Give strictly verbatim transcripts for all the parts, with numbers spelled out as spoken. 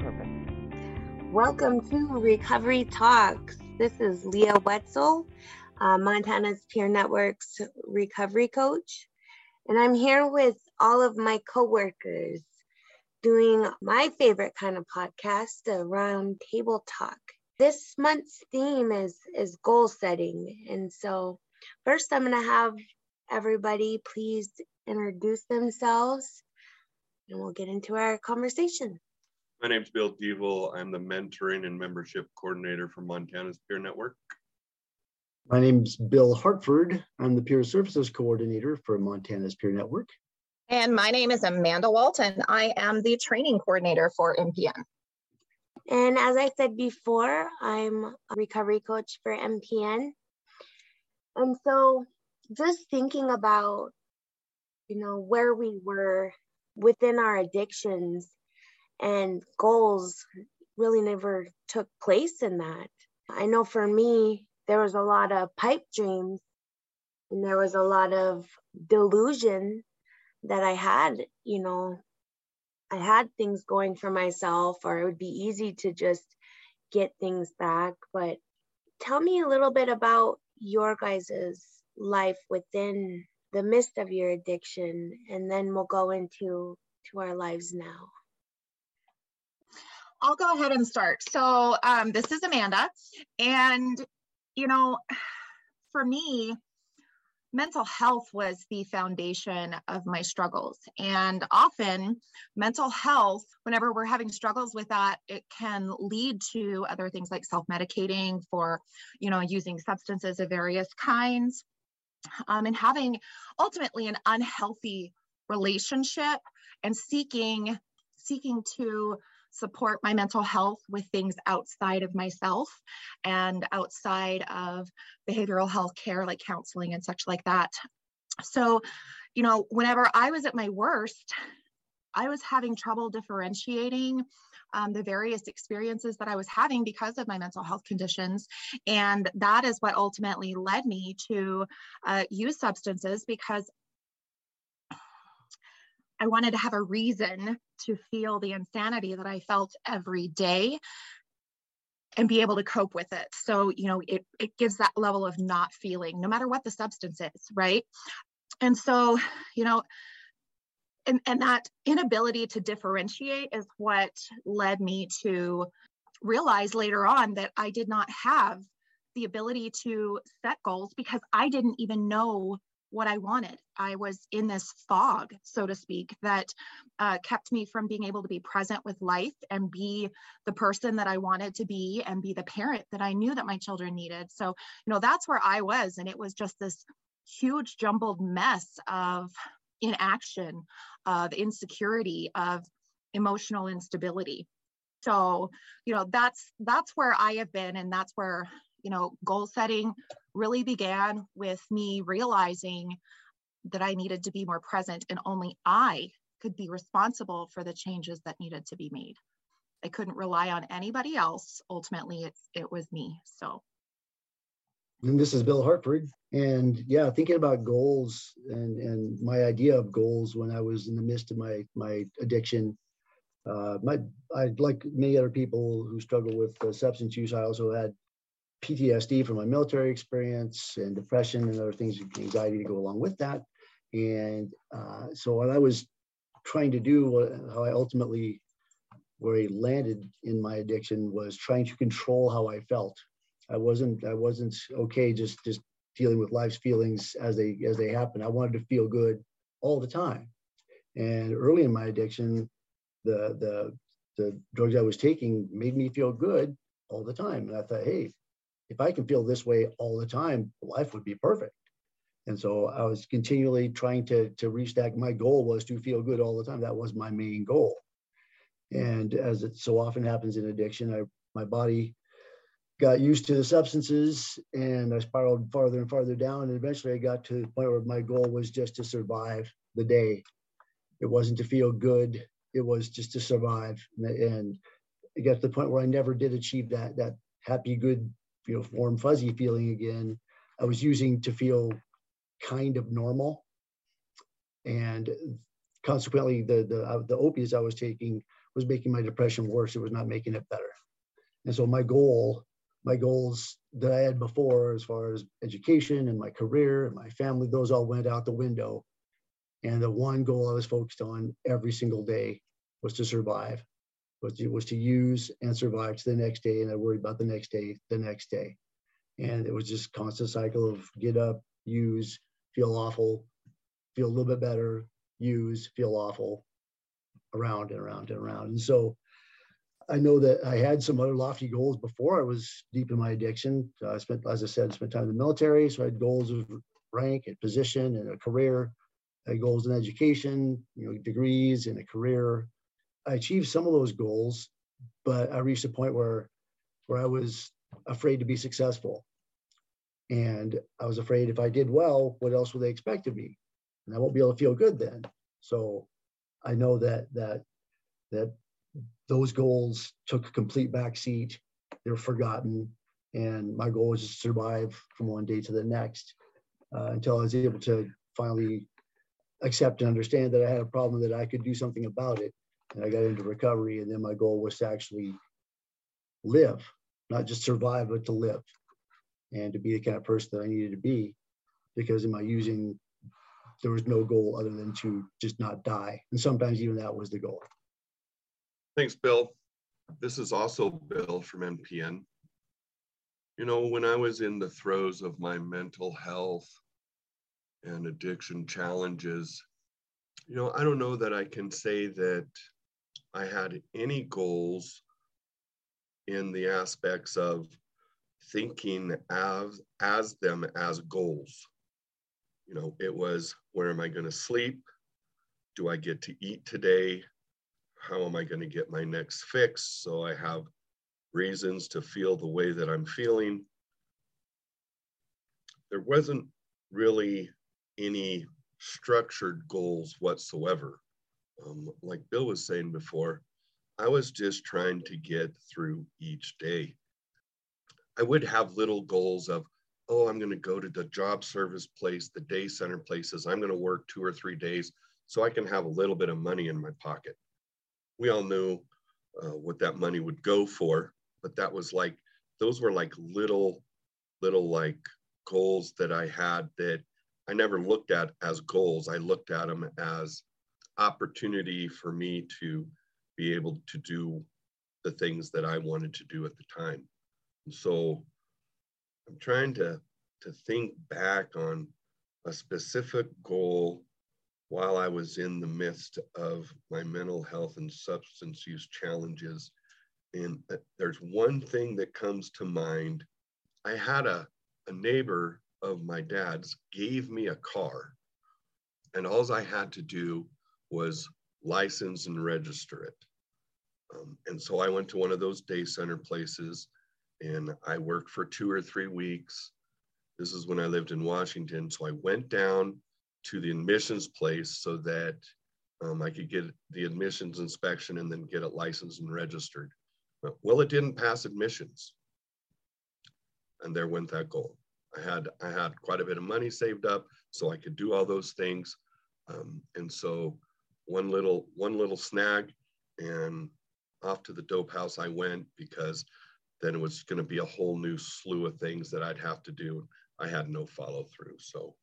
purpose. Welcome to Recovery Talks. This is Leah Wetzel, uh, Montana's Peer Networks recovery coach. And I'm here with all of my coworkers doing my favorite kind of podcast, a round table talk. This month's theme is, is goal setting. And so first I'm going to have everybody please introduce themselves and we'll get into our conversation. My name's Bill Deevil. I'm the mentoring and membership coordinator for Montana's Peer Network. My name's Bill Hartford. I'm the peer services coordinator for Montana's Peer Network. And my name is Amanda Walton. I am the training coordinator for M P N. And as I said before, I'm a recovery coach for M P N. And so just thinking about, you know, where we were within our addictions, and goals really never took place in that. I know for me, there was a lot of pipe dreams and there was a lot of delusion that I had, you know, I had things going for myself or it would be easy to just get things back. But tell me a little bit about your guys' life within the midst of your addiction, and then we'll go into to our lives now. I'll go ahead and start. So um, this is Amanda. And, you know, for me, mental health was the foundation of my struggles. And often mental health, whenever we're having struggles with that, it can lead to other things like self-medicating for, you know, using substances of various kinds, um, and having ultimately an unhealthy relationship and seeking, seeking to support my mental health with things outside of myself and outside of behavioral health care, like counseling and such like that. So, you know, whenever I was at my worst, I was having trouble differentiating um, the various experiences that I was having because of my mental health conditions. And that is what ultimately led me to uh, use substances, because I wanted to have a reason to feel the insanity that I felt every day and be able to cope with it. So, you know, it, it gives that level of not feeling, no matter what the substance is, right? And so, you know, and, and that inability to differentiate is what led me to realize later on that I did not have the ability to set goals because I didn't even know what I wanted. I was in this fog, so to speak, that uh, kept me from being able to be present with life and be the person that I wanted to be and be the parent that I knew that my children needed. So, you know, that's where I was. And it was just this huge jumbled mess of inaction, of insecurity, of emotional instability. So, you know, that's, that's where I have been. And that's where, you know, goal setting really began with me realizing that I needed to be more present and only I could be responsible for the changes that needed to be made. I couldn't rely on anybody else. Ultimately, it's, it was me, so. And this is Bill Hartford. And yeah, thinking about goals and, and my idea of goals when I was in the midst of my, my addiction, uh, my, I, like many other people who struggle with uh, substance use, I also had P T S D from my military experience and depression and other things, anxiety to go along with that. And uh, so what I was trying to do, how I ultimately, where I landed in my addiction was trying to control how I felt. I wasn't, I wasn't okay just, just dealing with life's feelings as they, as they happen. I wanted to feel good all the time. And early in my addiction, the, the, the drugs I was taking made me feel good all the time. And I thought, hey, if I can feel this way all the time, life would be perfect. And so I was continually trying to, to reach that. My goal was to feel good all the time. That was my main goal. And as it so often happens in addiction, I, my body got used to the substances, and I spiraled farther and farther down. And eventually I got to the point where my goal was just to survive the day. It wasn't to feel good. It was just to survive. And it got to the point where I never did achieve that, that happy, good, you know, warm, fuzzy feeling again. I was using to feel kind of normal. And consequently, the, the, the opiates I was taking was making my depression worse. It was not making it better. And so my goal, my goals that I had before, as far as education and my career and my family, those all went out the window. And the one goal I was focused on every single day was to survive, was to, was to use and survive to the next day. And I worried about the next day, the next day. And it was just constant cycle of get up, use, feel awful, feel a little bit better, use, feel awful, around and around and around. And so I know that I had some other lofty goals before I was deep in my addiction. Uh, I spent, as I said, spent time in the military. So I had goals of rank and position and a career. I had goals in education, you know, degrees and a career. I achieved some of those goals, but I reached a point where, where I was afraid to be successful. And I was afraid if I did well, what else would they expect of me? And I won't be able to feel good then. So I know that that that those goals took a complete backseat. They're forgotten, and my goal was to survive from one day to the next uh, until I was able to finally accept and understand that I had a problem, that I could do something about it, and I got into recovery. And then my goal was to actually live, not just survive, but to live, and to be the kind of person that I needed to be, because in my using, there was no goal other than to just not die. And sometimes even that was the goal. Thanks, Bill. This is also Bill from M P N. You know, when I was in the throes of my mental health and addiction challenges, you know, I don't know that I can say that I had any goals in the aspects of thinking as, as them as goals. You know, it was, where am I going to sleep? Do I get to eat today? How am I going to get my next fix so I have reasons to feel the way that I'm feeling? There wasn't really any structured goals whatsoever. Um, like Bill was saying before, I was just trying to get through each day. I would have little goals of, oh, I'm going to go to the job service place, the day center places. I'm going to work two or three days so I can have a little bit of money in my pocket. We all knew uh, what that money would go for, but that was like, those were like little, little like goals that I had that I never looked at as goals. I looked at them as opportunity for me to be able to do the things that I wanted to do at the time. And so I'm trying to, to think back on a specific goal while I was in the midst of my mental health and substance use challenges. And there's one thing that comes to mind. I had a, a neighbor of my dad's gave me a car, and all I had to do was license and register it. Um, and so I went to one of those day center places, and I worked for two or three weeks. This is when I lived in Washington. So I went down to the admissions place so that um, I could get the admissions inspection and then get it licensed and registered. But, well, it didn't pass admissions. And there went that goal. I had, I had quite a bit of money saved up so I could do all those things. Um, and so one little, one little snag, and off to the dope house I went, because then it was going to be a whole new slew of things that I'd have to do. I had no follow through. So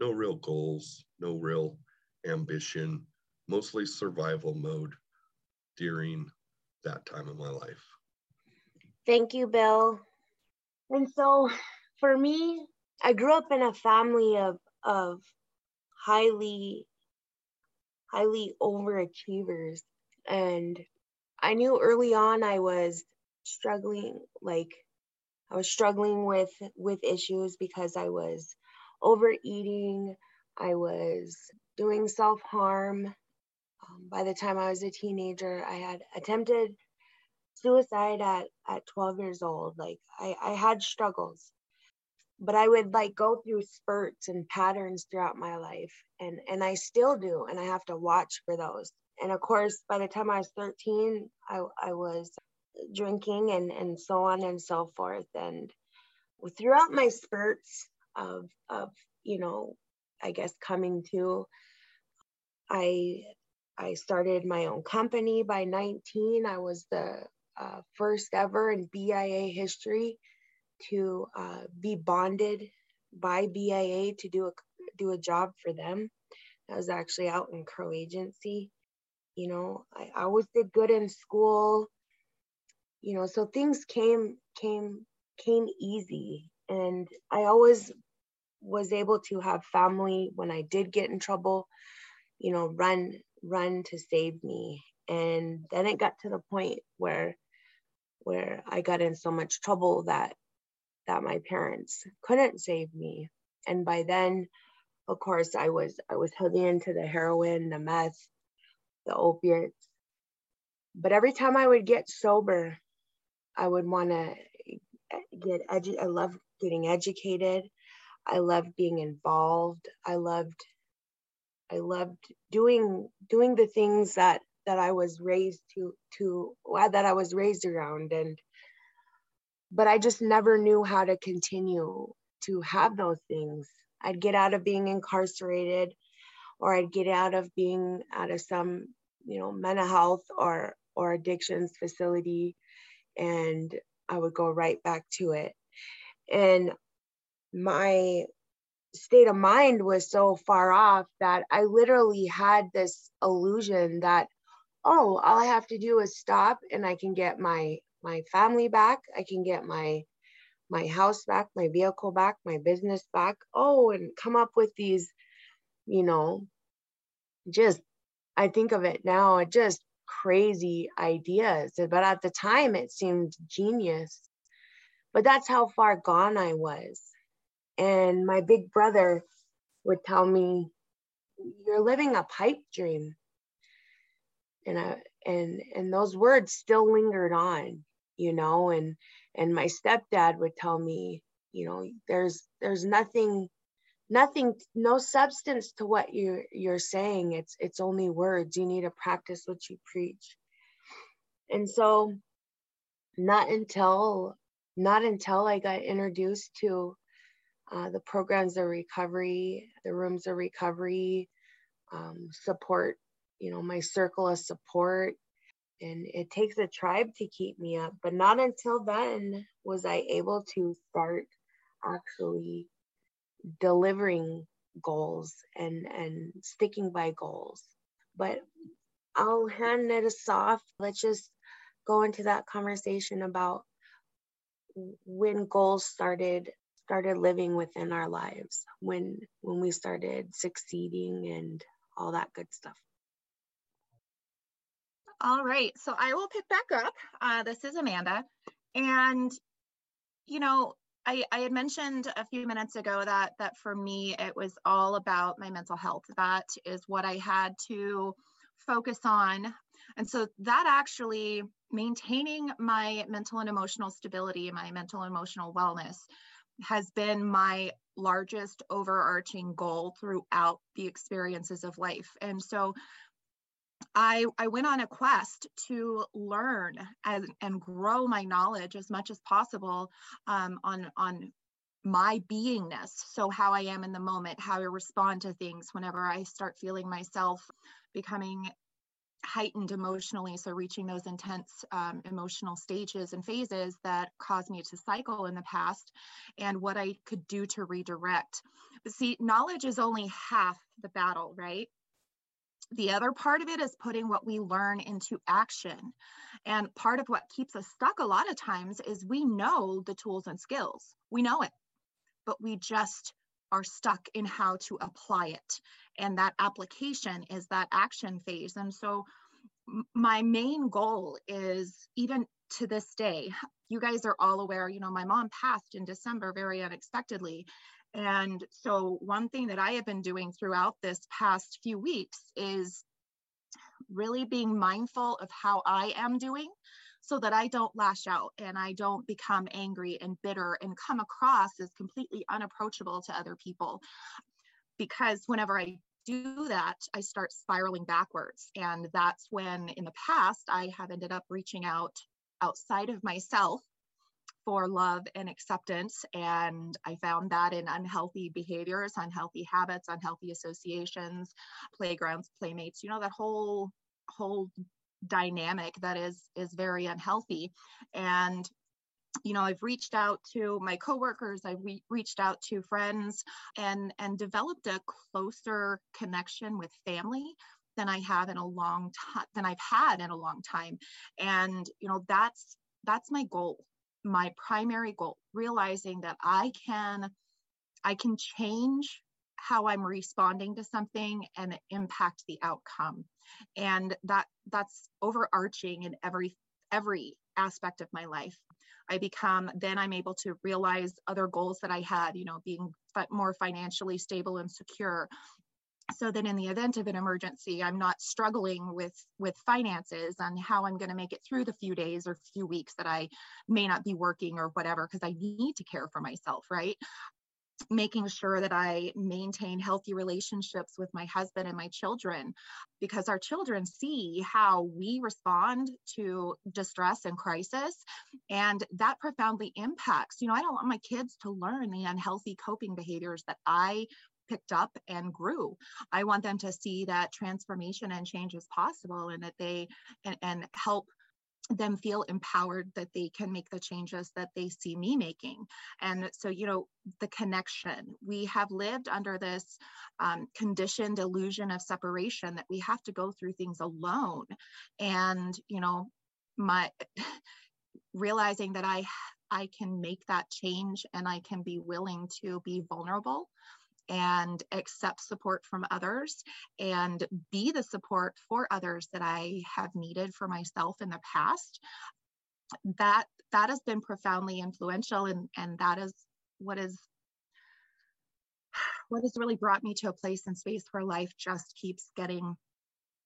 no real goals, no real ambition, mostly survival mode during that time of my life. Thank you, Bill. And so for me, I grew up in a family of, of highly, highly overachievers. And I knew early on I was struggling, like I was struggling with with issues because I was overeating, I was doing self-harm. Um, by the time I was a teenager, I had attempted suicide at, at twelve years old. Like I, I had struggles, but I would like go through spurts and patterns throughout my life. And, and I still do. And I have to watch for those. And of course, by the time I was thirteen, I, I was drinking and, and so on and so forth. And throughout my spurts of, of, you know, I guess coming to, I, I started my own company by nineteen. I was the uh, first ever in B I A history to uh, be bonded by B I A to do a, do a job for them. I was actually out in Crow Agency. You know, I, I always did good in school, you know, so things came, came, came easy. And I always was able to have family when I did get in trouble, you know, run, run to save me. And then it got to the point where, where I got in so much trouble that, that my parents couldn't save me. And by then, of course, I was, I was hooked into the heroin, the meth, the opiates. But every time I would get sober, I would want to get edu- I loved getting educated. I loved being involved. I loved, I loved doing doing the things that that I was raised to to that I was raised around, and but I just never knew how to continue to have those things. I'd get out of being incarcerated, or I'd get out of being out of some, you know, mental health or or addictions facility, and I would go right back to it. And my state of mind was so far off that I literally had this illusion that, oh, all I have to do is stop and I can get my my family back, I can get my my house back, my vehicle back, my business back. Oh, and come up with these, you know, just, I think of it now, just crazy ideas. But at the time it seemed genius, but that's how far gone I was. And my big brother would tell me, you're living a pipe dream. And I, and, and those words still lingered on, you know, and, and my stepdad would tell me, you know, there's, there's nothing, nothing, no substance to what you're, you're saying. It's, it's only words. You need to practice what you preach. And so not until, not until I got introduced to Uh, the programs of recovery, the rooms of recovery, um, support, you know, my circle of support. And it takes a tribe to keep me up. But not until then was I able to start actually delivering goals and, and sticking by goals. But I'll hand it off. Let's just go into that conversation about when goals started started living within our lives, when when we started succeeding and all that good stuff. All right, so I will pick back up. Uh, this is Amanda. And, you know, I, I had mentioned a few minutes ago that that for me, it was all about my mental health. That is what I had to focus on. And so that actually maintaining my mental and emotional stability, my mental and emotional wellness, has been my largest overarching goal throughout the experiences of life. And so I, I went on a quest to learn and, and grow my knowledge as much as possible um, on, on my beingness. So how I am in the moment, how I respond to things whenever I start feeling myself becoming heightened emotionally. So reaching those intense um, emotional stages and phases that caused me to cycle in the past, and what I could do to redirect. But see, knowledge is only half the battle, right? The other part of it is putting what we learn into action. And part of what keeps us stuck a lot of times is we know the tools and skills. We know it, but we just are stuck in how to apply it. And that application is that action phase. And so my main goal is, even to this day, you guys are all aware, you know, my mom passed in December very unexpectedly. And so one thing that I have been doing throughout this past few weeks is really being mindful of how I am doing. so that I don't lash out and I don't become angry and bitter and come across as completely unapproachable to other people. Because whenever I do that, I start spiraling backwards. And that's when in the past, I have ended up reaching out outside of myself for love and acceptance. And I found that in unhealthy behaviors, unhealthy habits, unhealthy associations, playgrounds, playmates, you know, that whole, whole dynamic that is, is very unhealthy. And you know, I've reached out to my coworkers, I've re- reached out to friends and, and developed a closer connection with family than I have in a long time, than I've had in a long time. And, you know, that's, that's my goal, my primary goal, realizing that I can, I can change how I'm responding to something and impact the outcome. And that, that's overarching in every, every aspect of my life. I become, then I'm able to realize other goals that I had, you know, being more financially stable and secure. So that in the event of an emergency, I'm not struggling with, with finances and how I'm going to make it through the few days or few weeks that I may not be working or whatever, because I need to care for myself, right? Making sure that I maintain healthy relationships with my husband and my children, because our children see how we respond to distress and crisis, and that profoundly impacts. You know, I don't want my kids to learn the unhealthy coping behaviors that I picked up and grew. I want them to see that transformation and change is possible, and that they and, and help them feel empowered that they can make the changes that they see me making. And so, you know, the connection, we have lived under this um, conditioned illusion of separation that we have to go through things alone. And, you know, my realizing that I, I can make that change and I can be willing to be vulnerable and accept support from others and be the support for others that I have needed for myself in the past, that that has been profoundly influential. And, and that is what is what has really brought me to a place and space where life just keeps getting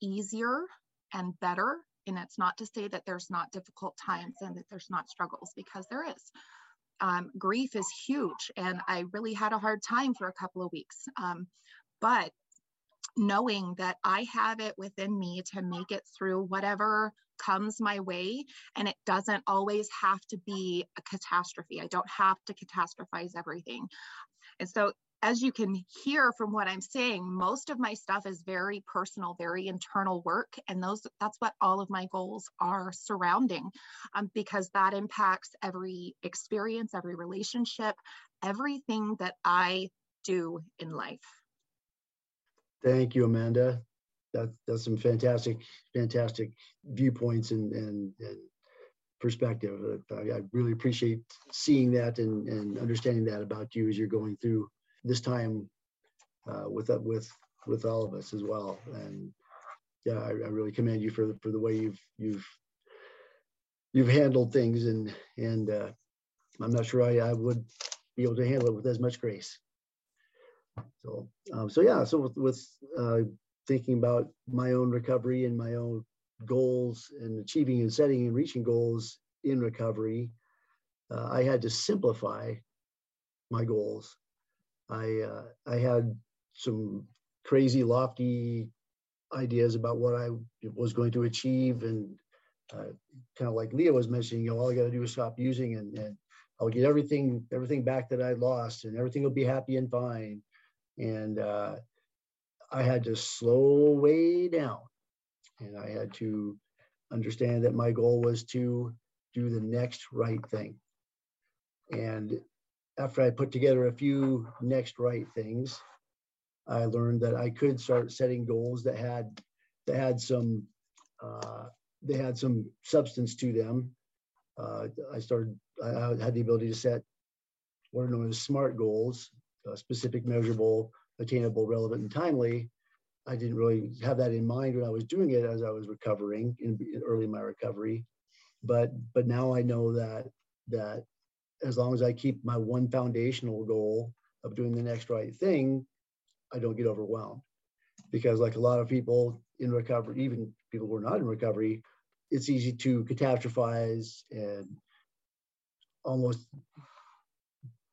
easier and better. And that's not to say that there's not difficult times and that there's not struggles, because there is. Um, grief is huge, and I really had a hard time for a couple of weeks. Um, but knowing that I have it within me to make it through whatever comes my way, and it doesn't always have to be a catastrophe. I don't have to catastrophize everything. And so, as you can hear from what I'm saying, most of my stuff is very personal, very internal work, and those that's what all of my goals are surrounding, um, because that impacts every experience, every relationship, everything that I do in life. Thank you, Amanda. That, that's some fantastic, fantastic viewpoints and, and, and perspective. I, I really appreciate seeing that and, and understanding that about you as you're going through this time uh, with with with all of us as well. And yeah, I, I really commend you for the, for the way you've you've you've handled things, and and uh, I'm not sure I, I would be able to handle it with as much grace. So um, so yeah, so with, with uh, thinking about my own recovery and my own goals and achieving and setting and reaching goals in recovery, uh, I had to simplify my goals. I, uh, I had some crazy lofty ideas about what I was going to achieve, and uh, kind of like Leah was mentioning, you know, all I got to do is stop using, and, and I'll get everything, everything back that I lost, and everything will be happy and fine. And uh, I had to slow way down, and I had to understand that my goal was to do the next right thing. And after I put together a few next right things, I learned that I could start setting goals that had that had some uh, they had some substance to them. Uh, I started. I had the ability to set what are known as SMART goals: uh, specific, measurable, attainable, relevant, and timely. I didn't really have that in mind when I was doing it as I was recovering in, in early in my recovery, but but now I know that that. As long as I keep my one foundational goal of doing the next right thing, I don't get overwhelmed. Because like a lot of people in recovery, even people who are not in recovery, it's easy to catastrophize and almost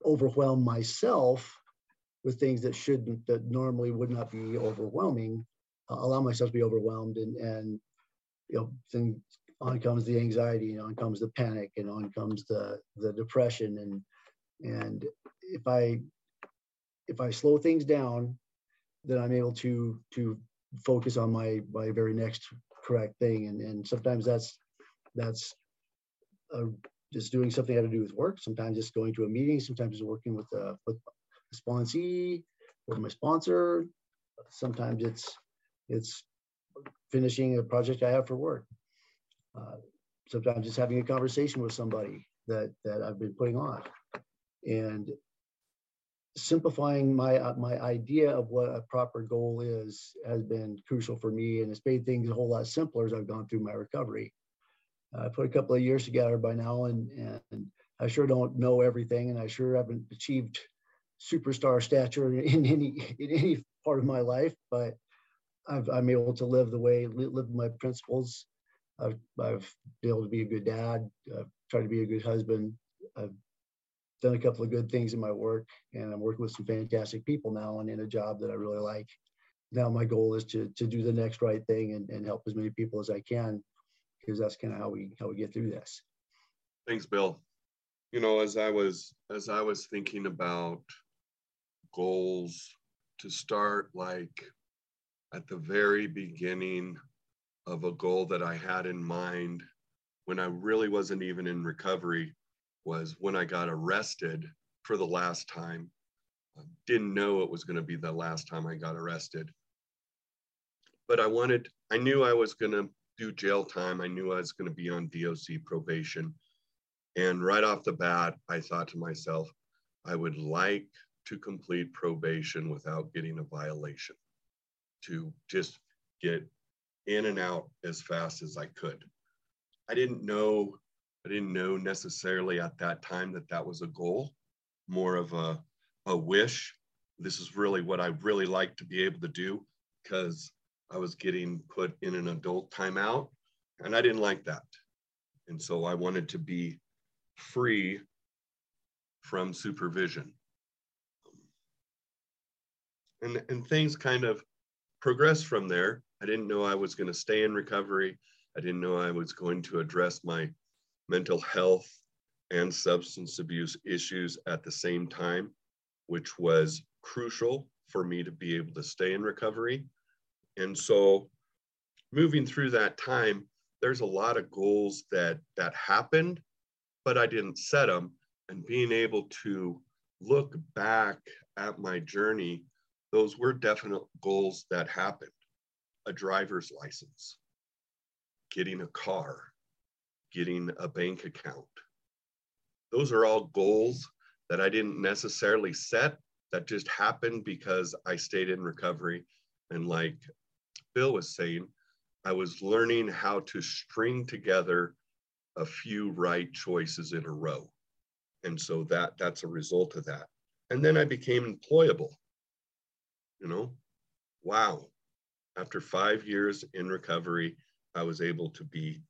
overwhelm myself with things that shouldn't, that normally would not be overwhelming, uh, allow myself to be overwhelmed, and, and you know, then on comes the anxiety, and on comes the panic, and on comes the, the depression. And and if I if I slow things down, then I'm able to to focus on my my very next correct thing. And and sometimes that's that's a, just doing something that had to do with work. Sometimes it's going to a meeting. Sometimes it's working with a, with a sponsee or my sponsor. Sometimes it's it's finishing a project I have for work. Uh, sometimes it's having a conversation with somebody that that I've been putting off, and simplifying my uh, my idea of what a proper goal is has been crucial for me, and it's made things a whole lot simpler as I've gone through my recovery. Uh, I put a couple of years together by now, and and I sure don't know everything, and I sure haven't achieved superstar stature in any in any part of my life, but I've, I'm able to live the way live my principles. I've, I've been able to be a good dad. I've tried to be a good husband. I've done a couple of good things in my work, and I'm working with some fantastic people now, and in a job that I really like. Now my goal is to to do the next right thing and, and help as many people as I can, because that's kind of how we how we get through this. Thanks, Bill. You know, as I was as I was thinking about goals, to start like at the very beginning of a goal that I had in mind when I really wasn't even in recovery was when I got arrested for the last time. I didn't know it was going to be the last time I got arrested, but I wanted, I knew I was going to do jail time. I knew I was going to be on D O C probation. And right off the bat, I thought to myself, I would like to complete probation without getting a violation, to just get in and out as fast as I could. I didn't know, I didn't know necessarily at that time that that was a goal, more of a, a wish. This is really what I really like to be able to do, because I was getting put in an adult timeout and I didn't like that. And so I wanted to be free from supervision. And, and things kind of progressed from there. I didn't know I was going to stay in recovery. I didn't know I was going to address my mental health and substance abuse issues at the same time, which was crucial for me to be able to stay in recovery. And so moving through that time, there's a lot of goals that, that happened, but I didn't set them. And being able to look back at my journey, those were definite goals that happened. A driver's license, getting a car, getting a bank account. Those are all goals that I didn't necessarily set, that just happened because I stayed in recovery. And like Bill was saying, I was learning how to string together a few right choices in a row. And so that that's a result of that. And then I became employable, you know, wow. After five years in recovery, I was able to be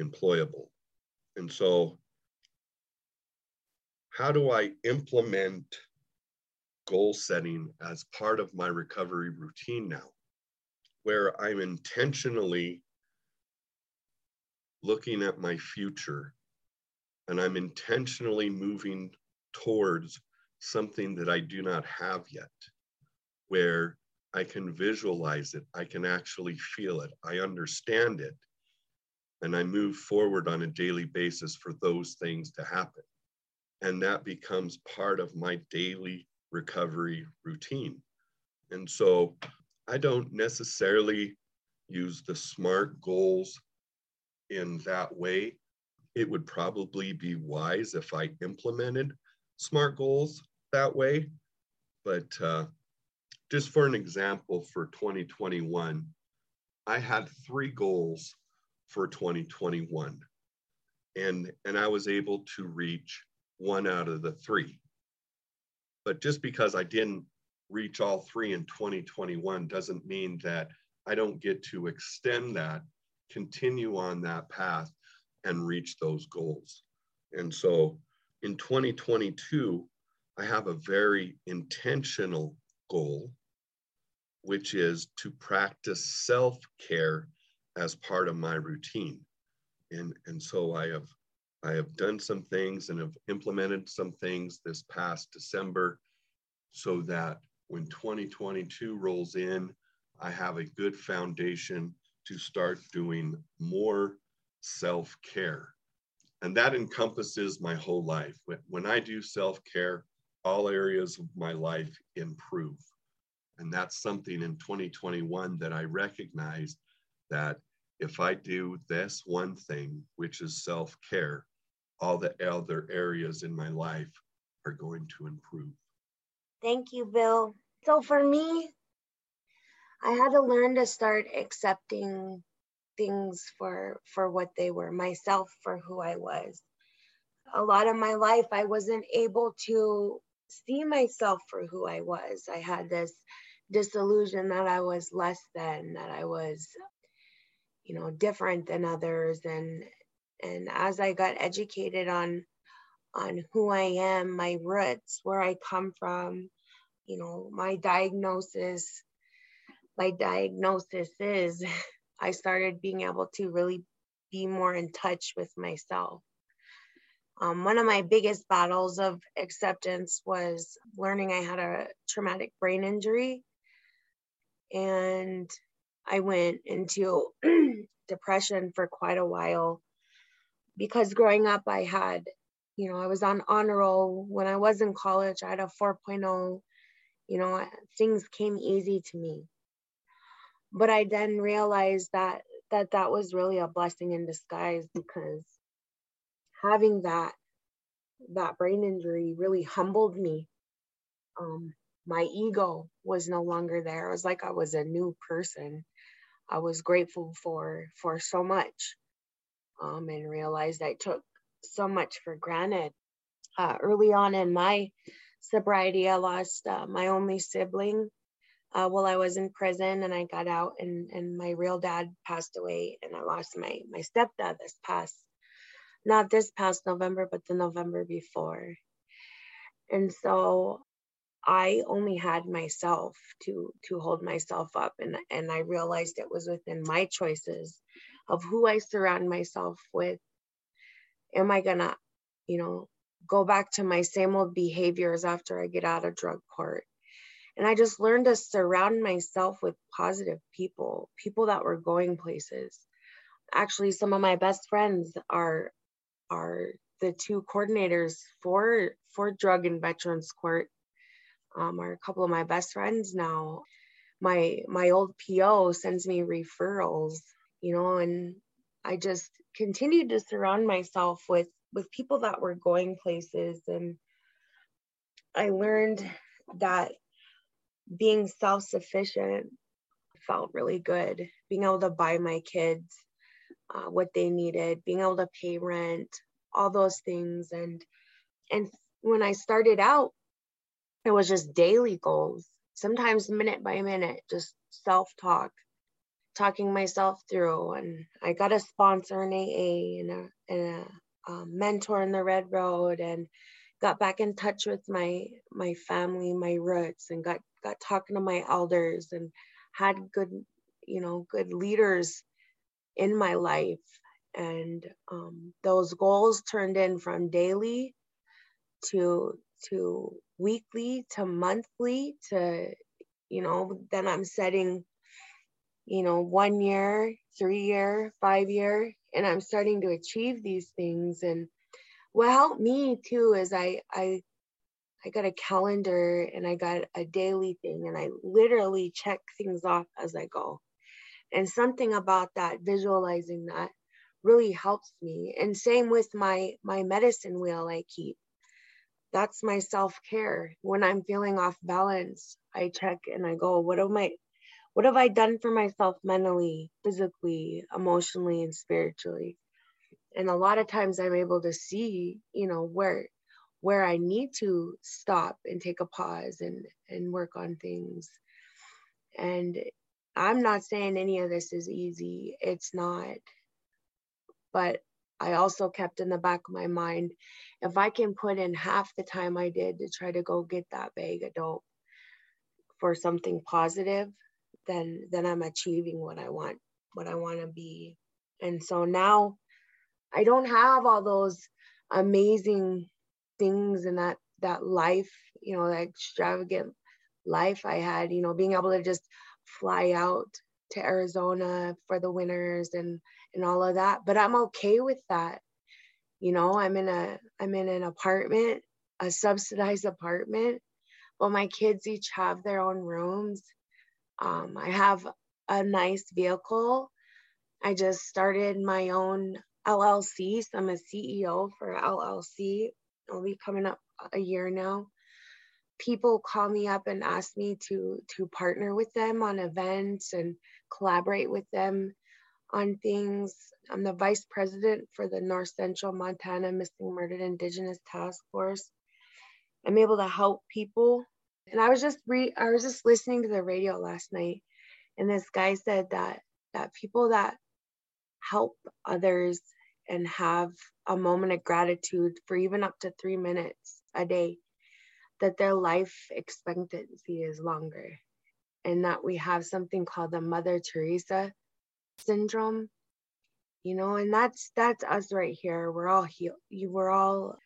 employable. And so how do I implement goal setting as part of my recovery routine now, where I'm intentionally looking at my future and I'm intentionally moving towards something that I do not have yet, where I can visualize it, I can actually feel it, I understand it, and I move forward on a daily basis for those things to happen. And that becomes part of my daily recovery routine. And so I don't necessarily use the SMART goals in that way. It would probably be wise if I implemented SMART goals that way, but uh, just for an example, for twenty twenty-one, I had three goals for twenty twenty-one, and, and I was able to reach one out of the three. But just because I didn't reach all three in twenty twenty-one doesn't mean that I don't get to extend that continue on that path and reach those goals. And so in twenty twenty-two, I have a very intentional goal, which is to practice self-care as part of my routine. And, and so I have, I have done some things and have implemented some things this past December, so that when twenty twenty-two rolls in, I have a good foundation to start doing more self-care. And that encompasses my whole life. When, when I do self-care, all areas of my life improve. And that's something in twenty twenty-one that I recognized, that if I do this one thing, which is self-care, all the other areas in my life are going to improve. Thank you, Bill. So for me, I had to learn to start accepting things for, for what they were, myself for who I was. A lot of my life, I wasn't able to see myself for who I was. I had this disillusion that I was less than, that I was, you know, different than others. And, and as I got educated on, on who I am, my roots, where I come from, you know, my diagnosis, my diagnosis is, I started being able to really be more in touch with myself. Um, one of my biggest battles of acceptance was learning I had a traumatic brain injury, and I went into depression for quite a while, because growing up I had, you know, I was on honor roll. When I was in college, I had a four point oh, you know, things came easy to me. But I then realized that that, that was really a blessing in disguise, because having that, that brain injury really humbled me. Um, my ego was no longer there. It was like I was a new person. I was grateful for, for so much, um, and realized I took so much for granted. Uh, early on in my sobriety, I lost uh, my only sibling uh, while I was in prison, and I got out, and, and my real dad passed away, and I lost my, my stepdad this past, not this past November, but the November before. And so I only had myself to, to hold myself up, and, and I realized it was within my choices of who I surround myself with. Am I gonna, you know, go back to my same old behaviors after I get out of drug court? And I just learned to surround myself with positive people, people that were going places. Actually, some of my best friends are, are the two coordinators for, for drug and veterans court, um, are a couple of my best friends now. My, my old P O sends me referrals, you know, and I just continued to surround myself with, with people that were going places. And I learned that being self-sufficient felt really good. Being able to buy my kids uh, what they needed, being able to pay rent, all those things. And, and when I started out, it was just daily goals, sometimes minute by minute, just self-talk, talking myself through. And I got a sponsor in A A and a, and a, a mentor in the Red Road, and got back in touch with my, my family, my roots, and got, got talking to my elders, and had good, you know, good leaders in my life. And um, those goals turned in from daily to, to weekly, to monthly, to, you know, then I'm setting, you know, one year, three year, five year, and I'm starting to achieve these things. And what helped me too is I, I, I got a calendar, and I got a daily thing, and I literally check things off as I go. And something about that, visualizing that, really helps me. And same with my, my medicine wheel I keep. That's my self-care. When I'm feeling off balance, I check and I go, what am I, what have I done for myself mentally, physically, emotionally, and spiritually? And a lot of times I'm able to see, you know, where where I need to stop and take a pause and, and work on things. And I'm not saying any of this is easy. It's not. But I also kept in the back of my mind, if I can put in half the time I did to try to go get that bag of dope for something positive, then then I'm achieving what I want, what I want to be. And so now I don't have all those amazing things and that that life, you know, that extravagant life I had, you know, being able to just fly out to Arizona for the winters and and all of that. But I'm okay with that. You know, I'm in a I'm in an apartment, a subsidized apartment, but my kids each have their own rooms. Um, I have a nice vehicle. I just started my own L L C. So I'm a C E O for L L C. I'll be coming up a year now. People call me up and ask me to to partner with them on events and collaborate with them on things. I'm the vice president for the North Central Montana Missing Murdered Indigenous Task Force. I'm able to help people. And I was just re I was just listening to the radio last night, and this guy said that that people that help others and have a moment of gratitude for even up to three minutes a day, that their life expectancy is longer, and that we have something called the Mother Teresa syndrome, you know, and that's, that's us right here. We're all heal. You were all,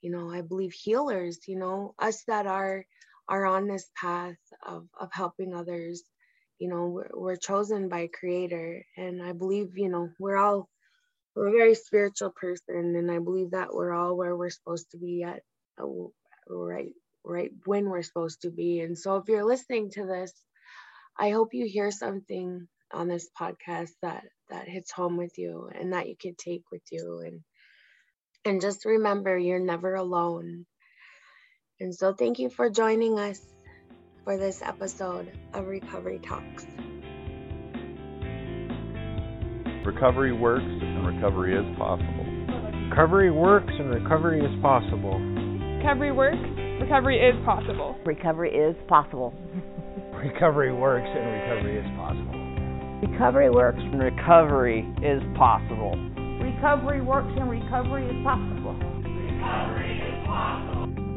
you know, I believe healers, you know, us that are, are on this path of, of helping others. You know, we're, we're chosen by Creator. And I believe, you know, we're all, we're a very spiritual person. And I believe that we're all where we're supposed to be at, right, right when we're supposed to be. And so if you're listening to this, I hope you hear something on this podcast that, that hits home with you and that you can take with you. And, and just remember, you're never alone. And so thank you for joining us for this episode of Recovery Talks. Recovery works and recovery is possible. Recovery works and recovery is possible. Recovery works, recovery is possible. Recovery is possible. Recovery works and recovery is possible. Recovery works and recovery is possible. Recovery works and recovery is possible. Recovery is possible.